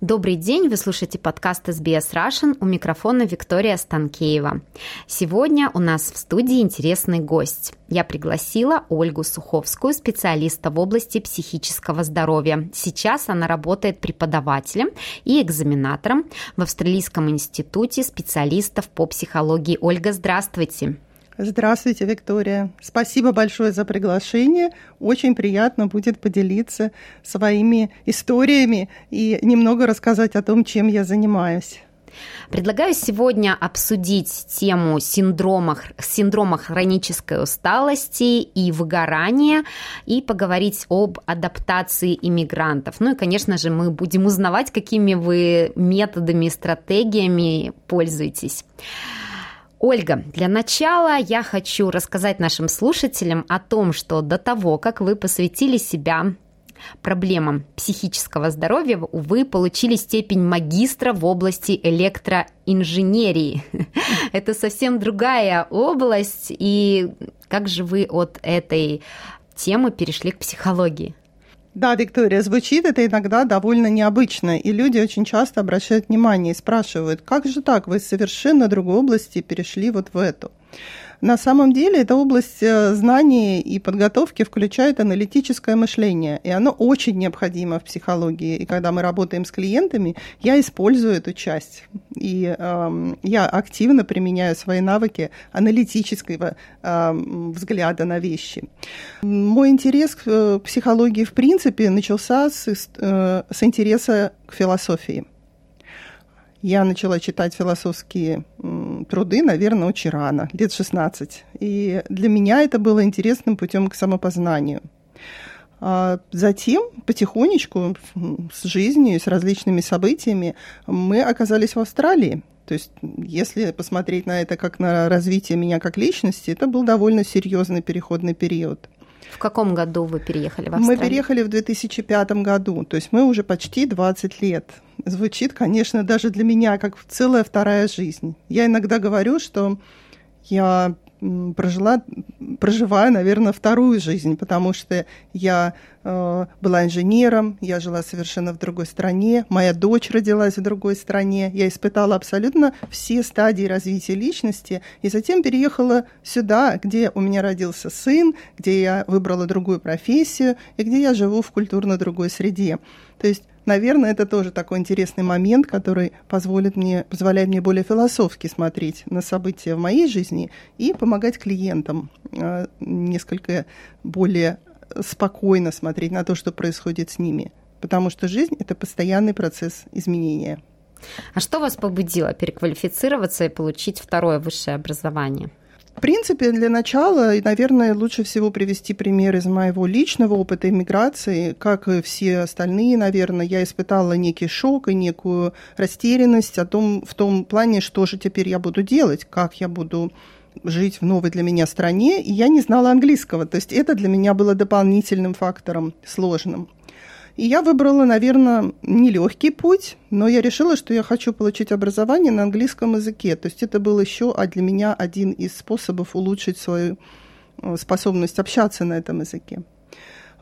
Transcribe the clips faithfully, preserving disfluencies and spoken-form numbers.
Добрый день, вы слушаете подкаст эс би эс Russian, у микрофона Виктория Станкеева. Сегодня у нас в студии интересный гость. Я пригласила Ольгу Суховскую, специалиста в области психического здоровья. Сейчас она работает преподавателем и экзаменатором в Австралийском институте специалистов по психологии. Ольга, здравствуйте. Здравствуйте, Виктория. Спасибо большое за приглашение. Очень приятно будет поделиться своими историями и немного рассказать о том, чем я занимаюсь. Предлагаю сегодня обсудить тему синдрома, синдрома хронической усталости и выгорания и поговорить об адаптации иммигрантов. Ну и, конечно же, мы будем узнавать, какими вы методами и стратегиями пользуетесь. Ольга, для начала я хочу рассказать нашим слушателям о том, что до того, как вы посвятили себя проблемам психического здоровья, вы получили степень магистра в области электроинженерии. Это совсем другая область, и как же вы от этой темы перешли к психологии? Да, Виктория, звучит это иногда довольно необычно, и люди очень часто обращают внимание и спрашивают, как же так, вы из совершенно другой области перешли вот в эту? На самом деле эта область знаний и подготовки включает аналитическое мышление, и оно очень необходимо в психологии, и когда мы работаем с клиентами, я использую эту часть, и э, я активно применяю свои навыки аналитического э, взгляда на вещи. Мой интерес к психологии в принципе начался с, э, с интереса к философии. Я начала читать философские труды, наверное, очень рано, лет шестнадцать. И для меня это было интересным путем к самопознанию. А затем потихонечку с жизнью, с различными событиями мы оказались в Австралии. То есть, если посмотреть на это как на развитие меня как личности, это был довольно серьезный переходный период. В каком году вы переехали в Австралию? Мы переехали в две тысячи пятом году, то есть мы уже почти двадцать лет. Звучит, конечно, даже для меня как целая вторая жизнь. Я иногда говорю, что я прожила, проживаю, наверное, вторую жизнь, потому что я э, была инженером, я жила совершенно в другой стране, моя дочь родилась в другой стране, я испытала абсолютно все стадии развития личности, и затем переехала сюда, где у меня родился сын, где я выбрала другую профессию, и где я живу в культурно другой среде. То есть, наверное, это тоже такой интересный момент, который позволит мне, позволяет мне более философски смотреть на события в моей жизни и помогать клиентам несколько более спокойно смотреть на то, что происходит с ними. Потому что жизнь – это постоянный процесс изменения. А что вас побудило переквалифицироваться и получить второе высшее образование? В принципе, для начала, наверное, лучше всего привести пример из моего личного опыта иммиграции. Как и все остальные, наверное, я испытала некий шок и некую растерянность о том, в том плане, что же теперь я буду делать, как я буду жить в новой для меня стране. И я не знала английского, то есть это для меня было дополнительным фактором, сложным. И я выбрала, наверное, нелегкий путь, но я решила, что я хочу получить образование на английском языке. То есть это был еще для меня один из способов улучшить свою способность общаться на этом языке.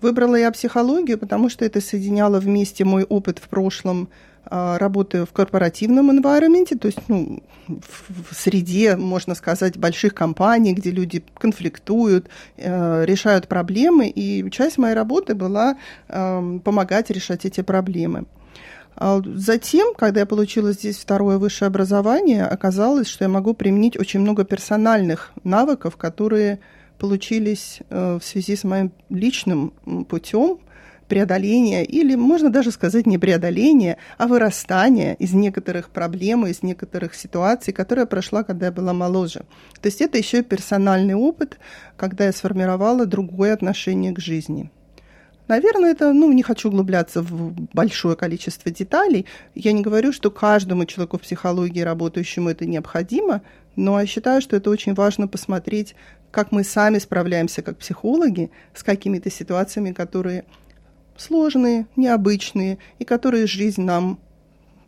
Выбрала я психологию, потому что это соединяло вместе мой опыт в прошлом работы в корпоративном environment, то есть ну, в среде, можно сказать, больших компаний, где люди конфликтуют, э, решают проблемы, и часть моей работы была э, помогать решать эти проблемы. А затем, когда я получила здесь второе высшее образование, оказалось, что я могу применить очень много персональных навыков, которые получились э, в связи с моим личным путем, преодоление, или можно даже сказать не преодоление, а вырастание из некоторых проблем, из некоторых ситуаций, которые я прошла, когда я была моложе. То есть это еще персональный опыт, когда я сформировала другое отношение к жизни. Наверное, это, ну, не хочу углубляться в большое количество деталей. Я не говорю, что каждому человеку в психологии, работающему, это необходимо, но я считаю, что это очень важно посмотреть, как мы сами справляемся как психологи с какими-то ситуациями, которые сложные, необычные, и которые жизнь нам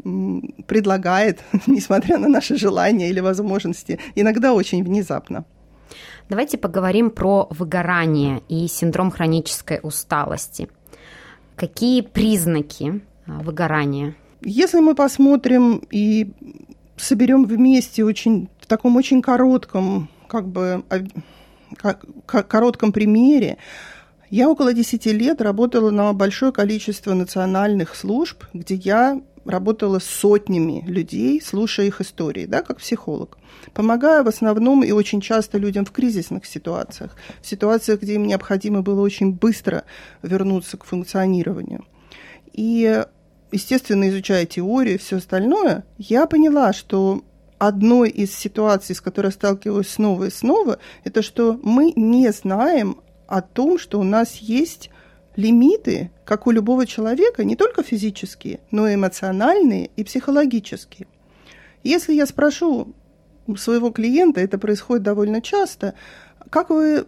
предлагает, несмотря на наши желания или возможности, иногда очень внезапно. Давайте поговорим про выгорание и синдром хронической усталости. Какие признаки выгорания? Если мы посмотрим и соберем вместе очень, в таком очень коротком, как бы, как, коротком примере, я около десяти лет работала на большое количество национальных служб, где я работала с сотнями людей, слушая их истории, да, как психолог, помогая в основном и очень часто людям в кризисных ситуациях, в ситуациях, где им необходимо было очень быстро вернуться к функционированию. И, естественно, изучая теорию и все остальное, я поняла, что одной из ситуаций, с которой сталкиваюсь снова и снова, это что мы не знаем о том, что у нас есть лимиты, как у любого человека, не только физические, но и эмоциональные и психологические. Если я спрошу у своего клиента, это происходит довольно часто, как вы,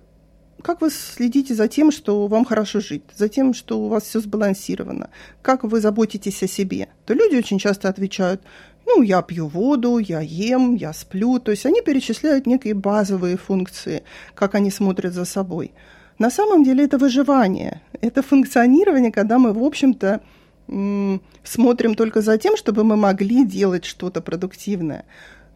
как вы следите за тем, что вам хорошо жить, за тем, что у вас все сбалансировано, как вы заботитесь о себе, то люди очень часто отвечают: ну, я пью воду, я ем, я сплю. То есть они перечисляют некие базовые функции, как они смотрят за собой. На самом деле это выживание, это функционирование, когда мы, в общем-то, м- смотрим только за тем, чтобы мы могли делать что-то продуктивное.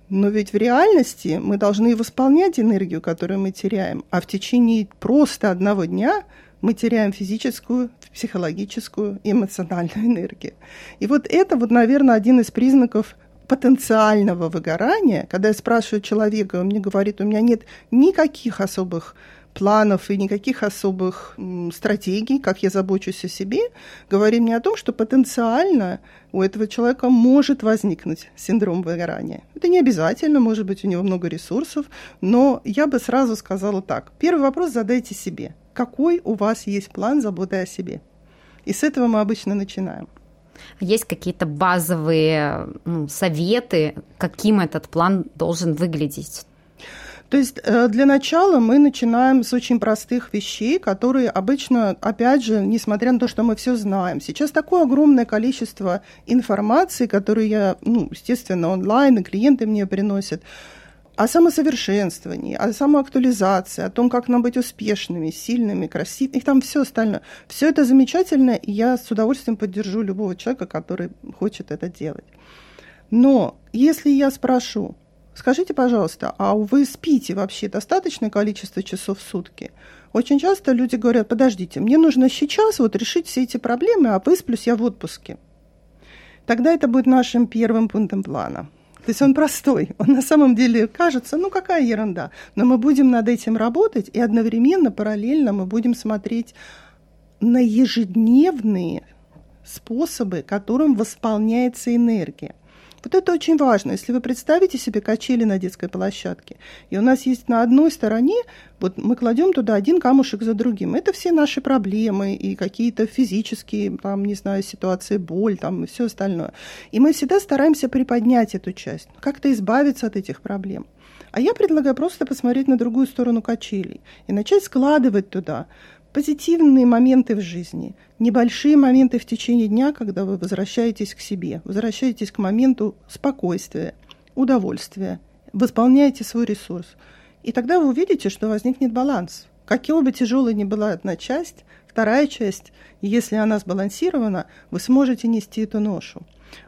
Но ведь в реальности мы должны восполнять энергию, которую мы теряем, а в течение просто одного дня мы теряем физическую, психологическую, эмоциональную энергию. И вот это, вот, наверное, один из признаков потенциального выгорания. Когда я спрашиваю человека, он мне говорит: у меня нет никаких особых планов и никаких особых м, стратегий, как я забочусь о себе, говорит мне о том, что потенциально у этого человека может возникнуть синдром выгорания. Это не обязательно, может быть, у него много ресурсов, но я бы сразу сказала так. Первый вопрос задайте себе. Какой у вас есть план заботы о себе? И с этого мы обычно начинаем. Есть какие-то базовые, ну, советы, каким этот план должен выглядеть? То есть для начала мы начинаем с очень простых вещей, которые обычно, опять же, несмотря на то, что мы все знаем, сейчас такое огромное количество информации, которую я, ну, естественно, онлайн, и клиенты мне приносят, о самосовершенствовании, о самоактуализации, о том, как нам быть успешными, сильными, красивыми, и там все остальное. Все это замечательно, и я с удовольствием поддержу любого человека, который хочет это делать. Но если я спрошу: скажите, пожалуйста, а вы спите вообще достаточное количество часов в сутки? Очень часто люди говорят: подождите, мне нужно сейчас вот решить все эти проблемы, а высплюсь я в отпуске. Тогда это будет нашим первым пунктом плана. То есть он простой, он на самом деле кажется, ну какая ерунда, но мы будем над этим работать, и одновременно, параллельно мы будем смотреть на ежедневные способы, которым восполняется энергия. Вот это очень важно. Если вы представите себе качели на детской площадке, и у нас есть на одной стороне, вот мы кладем туда один камушек за другим. Это все наши проблемы и какие-то физические, там, не знаю, ситуации, боль, там, и все остальное. И мы всегда стараемся приподнять эту часть, как-то избавиться от этих проблем. А я предлагаю просто посмотреть на другую сторону качелей и начать складывать туда позитивные моменты в жизни, небольшие моменты в течение дня, когда вы возвращаетесь к себе, возвращаетесь к моменту спокойствия, удовольствия, восполняете свой ресурс. И тогда вы увидите, что возникнет баланс. Какой бы тяжелой ни была одна часть, вторая часть, если она сбалансирована, вы сможете нести эту ношу.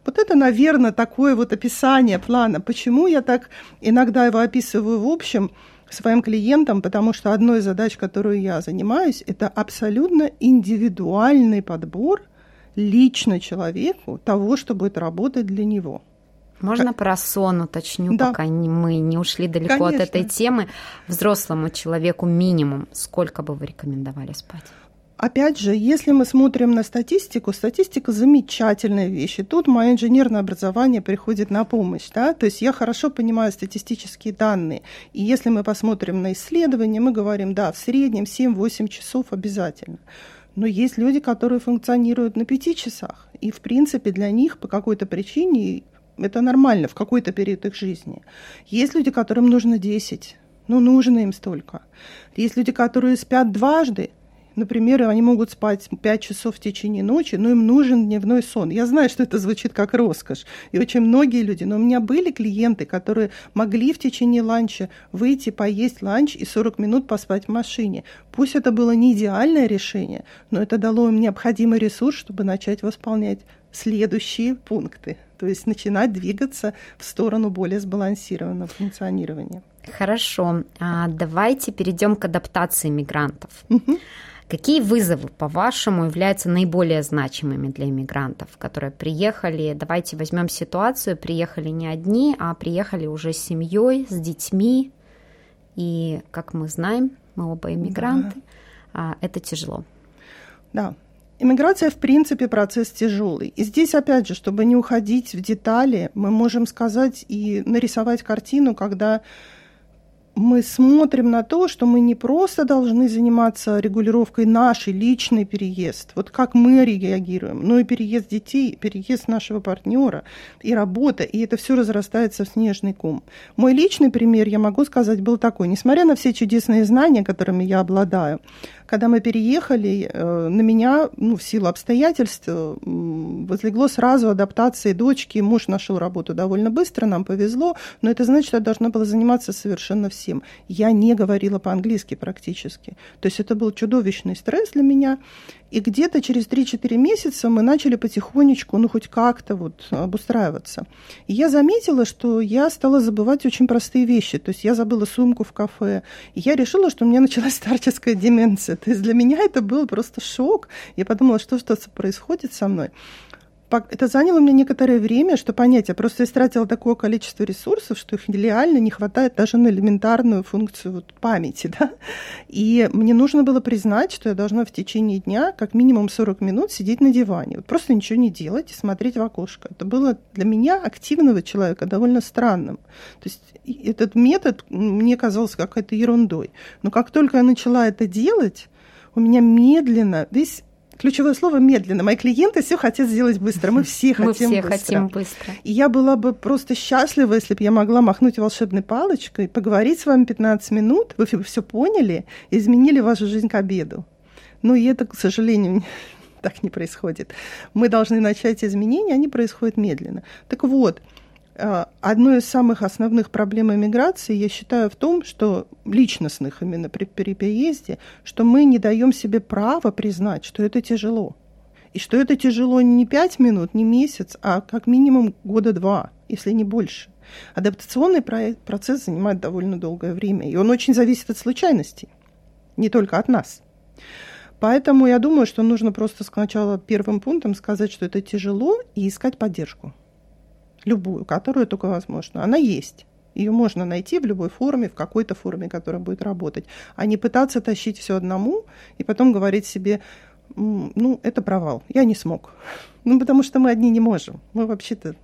Вот это, наверное, такое вот описание плана. Почему я так иногда его описываю в общем своим клиентам, потому что одной из задач, которую я занимаюсь, это абсолютно индивидуальный подбор лично человеку того, что будет работать для него. Можно как... про сон уточню, да. Пока мы не ушли далеко, конечно, от этой темы. Взрослому человеку минимум сколько бы вы рекомендовали спать? Опять же, если мы смотрим на статистику, статистика – замечательная вещь. И тут мое инженерное образование приходит на помощь. Да? То есть я хорошо понимаю статистические данные. И если мы посмотрим на исследования, мы говорим, да, в среднем семь-восемь часов обязательно. Но есть люди, которые функционируют на пяти часах. И, в принципе, для них по какой-то причине это нормально в какой-то период их жизни. Есть люди, которым нужно десять. Ну, нужно им столько. Есть люди, которые спят дважды. Например, они могут спать пять часов в течение ночи, но им нужен дневной сон. Я знаю, что это звучит как роскошь, и очень многие люди, но у меня были клиенты, которые могли в течение ланча выйти, поесть ланч и сорок минут поспать в машине. Пусть это было не идеальное решение, но это дало им необходимый ресурс, чтобы начать восполнять следующие пункты, то есть начинать двигаться в сторону более сбалансированного функционирования. Хорошо, давайте перейдем к адаптации мигрантов. Угу. Какие вызовы, по-вашему, являются наиболее значимыми для иммигрантов, которые приехали, давайте возьмем ситуацию, приехали не одни, а приехали уже с семьей, с детьми, и, как мы знаем, мы оба иммигранты, да. Это тяжело. Да. Иммиграция, в принципе, процесс тяжелый. И здесь, опять же, чтобы не уходить в детали, мы можем сказать и нарисовать картину, когда мы смотрим на то, что мы не просто должны заниматься регулировкой нашей личный переезд, вот как мы реагируем, но и переезд детей, переезд нашего партнера, и работа, и это все разрастается в снежный ком. Мой личный пример, я могу сказать, был такой. Несмотря на все чудесные знания, которыми я обладаю, когда мы переехали, на меня, ну, в силу обстоятельств, возлегло сразу адаптация дочки, муж нашел работу довольно быстро, нам повезло, но это значит, что я должна была заниматься совершенно всем. Я не говорила по-английски практически. То есть это был чудовищный стресс для меня. И где-то через три-четыре месяца мы начали потихонечку, ну, хоть как-то вот обустраиваться. И я заметила, что я стала забывать очень простые вещи. То есть я забыла сумку в кафе. И я решила, что у меня началась старческая деменция. То есть для меня это был просто шок. Я подумала, что что-то происходит со мной. Это заняло мне некоторое время, что понять, я просто истратила такое количество ресурсов, что их реально не хватает даже на элементарную функцию вот памяти, да? И мне нужно было признать, что я должна в течение дня как минимум сорок минут сидеть на диване, вот просто ничего не делать и смотреть в окошко. Это было для меня, активного человека, довольно странным. То есть этот метод мне казался какой-то ерундой. Но как только я начала это делать, у меня медленно весь... Ключевое слово «медленно». Мои клиенты все хотят сделать быстро. Мы все хотим Мы все быстро. хотим быстро. И я была бы просто счастлива, если бы я могла махнуть волшебной палочкой, поговорить с вами пятнадцать минут, вы все поняли, изменили вашу жизнь к обеду. Ну и это, к сожалению, так не происходит. Мы должны начать изменения, они происходят медленно. Так вот, одной из самых основных проблем иммиграции, я считаю, в том, что личностных именно при переезде, что мы не даем себе права признать, что это тяжело. И что это тяжело не пять минут, не месяц, а как минимум года два, если не больше. Адаптационный процесс занимает довольно долгое время, и он очень зависит от случайностей, не только от нас. Поэтому я думаю, что нужно просто сначала первым пунктом сказать, что это тяжело, и искать поддержку. Любую, которую только возможно. Она есть. Ее можно найти в любой форме, в какой-то форме, которая будет работать. А не пытаться тащить все одному и потом говорить себе, ну, это провал, я не смог. Ну, потому что мы одни не можем. Мы вообще-то...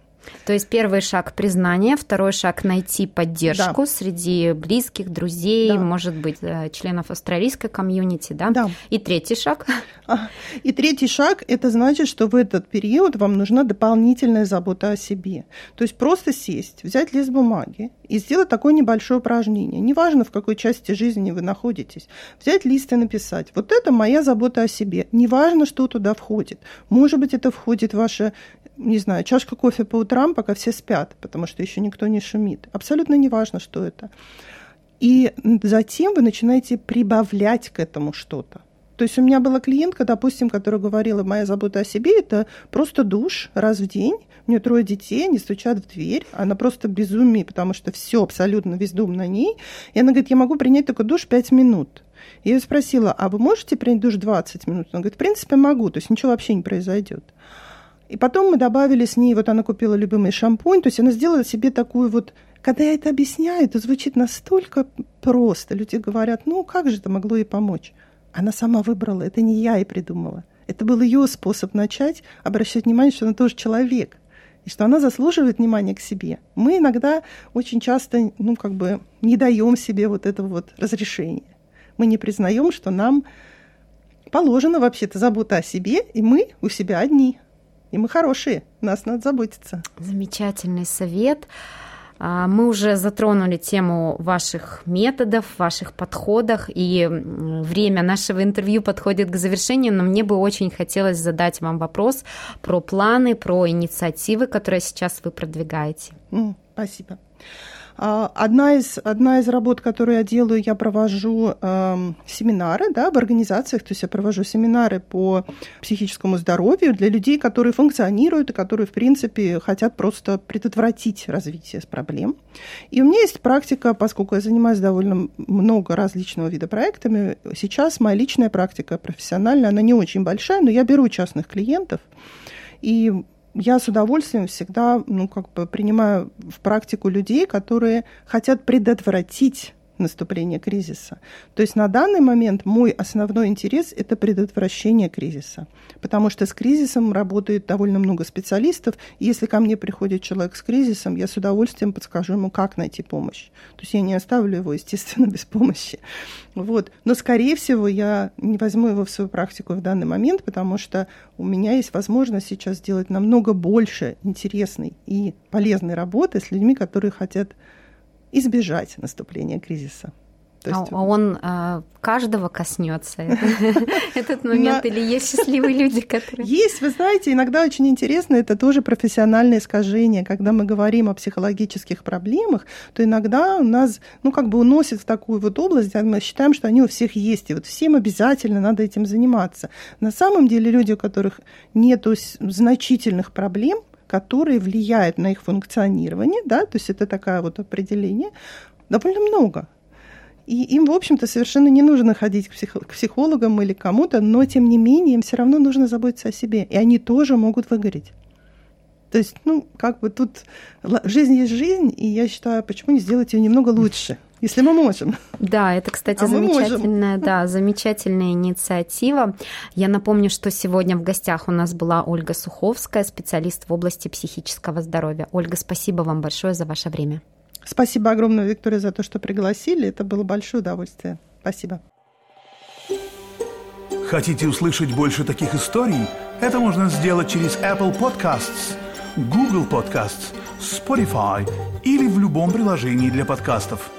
То есть первый шаг – признание, второй шаг – найти поддержку, да, среди близких, друзей, да, может быть, членов австралийской комьюнити, да? Да. И третий шаг? И третий шаг – это значит, что в этот период вам нужна дополнительная забота о себе. То есть просто сесть, взять лист бумаги и сделать такое небольшое упражнение. Неважно, в какой части жизни вы находитесь. Взять лист и написать. Вот это моя забота о себе. Неважно, что туда входит. Может быть, это входит ваша, не знаю, чашка кофе по утрам, утром, пока все спят, потому что еще никто не шумит. Абсолютно не важно, что это. И затем вы начинаете прибавлять к этому что-то. То есть у меня была клиентка, допустим, которая говорила, моя забота о себе – это просто душ раз в день, у нее трое детей, они стучат в дверь, она просто в безумии, потому что все абсолютно весь дом на ней. И она говорит, я могу принять только душ пять минут. Я ее спросила, а вы можете принять душ двадцать минут? Она говорит, в принципе, могу, то есть ничего вообще не произойдет. И потом мы добавили с ней, вот она купила любимый шампунь, то есть она сделала себе такую вот... Когда я это объясняю, это звучит настолько просто. Люди говорят, ну как же это могло ей помочь? Она сама выбрала, это не я ей придумала. Это был ее способ начать обращать внимание, что она тоже человек, и что она заслуживает внимания к себе. Мы иногда очень часто, ну как бы, не даем себе вот этого вот разрешения. Мы не признаем, что нам положена вообще-то забота о себе, и мы у себя одни. И мы хорошие, нас надо заботиться. Замечательный совет. Мы уже затронули тему ваших методов, ваших подходах, и время нашего интервью подходит к завершению, но мне бы очень хотелось задать вам вопрос про планы, про инициативы, которые сейчас вы продвигаете. Спасибо. Одна из, одна из работ, которую я делаю, я провожу э, семинары, да, в организациях, то есть я провожу семинары по психическому здоровью для людей, которые функционируют и которые, в принципе, хотят просто предотвратить развитие проблем. И у меня есть практика, поскольку я занимаюсь довольно много различного вида проектами, сейчас моя личная практика профессиональная, она не очень большая, но я беру частных клиентов и... Я с удовольствием всегда, ну, как бы принимаю в практику людей, которые хотят предотвратить наступление кризиса. То есть на данный момент мой основной интерес – это предотвращение кризиса, потому что с кризисом работает довольно много специалистов, и если ко мне приходит человек с кризисом, я с удовольствием подскажу ему, как найти помощь. То есть я не оставлю его, естественно, без помощи. Вот. Но, скорее всего, я не возьму его в свою практику в данный момент, потому что у меня есть возможность сейчас делать намного больше интересной и полезной работы с людьми, которые хотят избежать наступления кризиса. То есть... А он а, каждого коснется этот момент, или есть счастливые люди, которые... Есть, вы знаете, иногда очень интересно, это тоже профессиональное искажение. Когда мы говорим о психологических проблемах, то иногда у нас, ну, как бы уносит в такую вот область, мы считаем, что они у всех есть, и вот всем обязательно надо этим заниматься. На самом деле люди, у которых нет значительных проблем, которые влияют на их функционирование, да, то есть это такое вот определение, довольно много. И им, в общем-то, совершенно не нужно ходить к, псих... к психологам или кому-то, но, тем не менее, им все равно нужно заботиться о себе, и они тоже могут выгореть. То есть, ну, как бы тут жизнь есть жизнь, и я считаю, почему не сделать ее немного лучше, если мы можем. Да, это, кстати, а замечательная, да, замечательная инициатива. Я напомню, что сегодня в гостях у нас была Ольга Суховская, специалист в области психического здоровья. Ольга, спасибо вам большое за ваше время. Спасибо огромное, Виктория, за то, что пригласили. Это было большое удовольствие. Спасибо. Хотите услышать больше таких историй? Это можно сделать через Apple Podcasts, Google Podcasts, Spotify или в любом приложении для подкастов.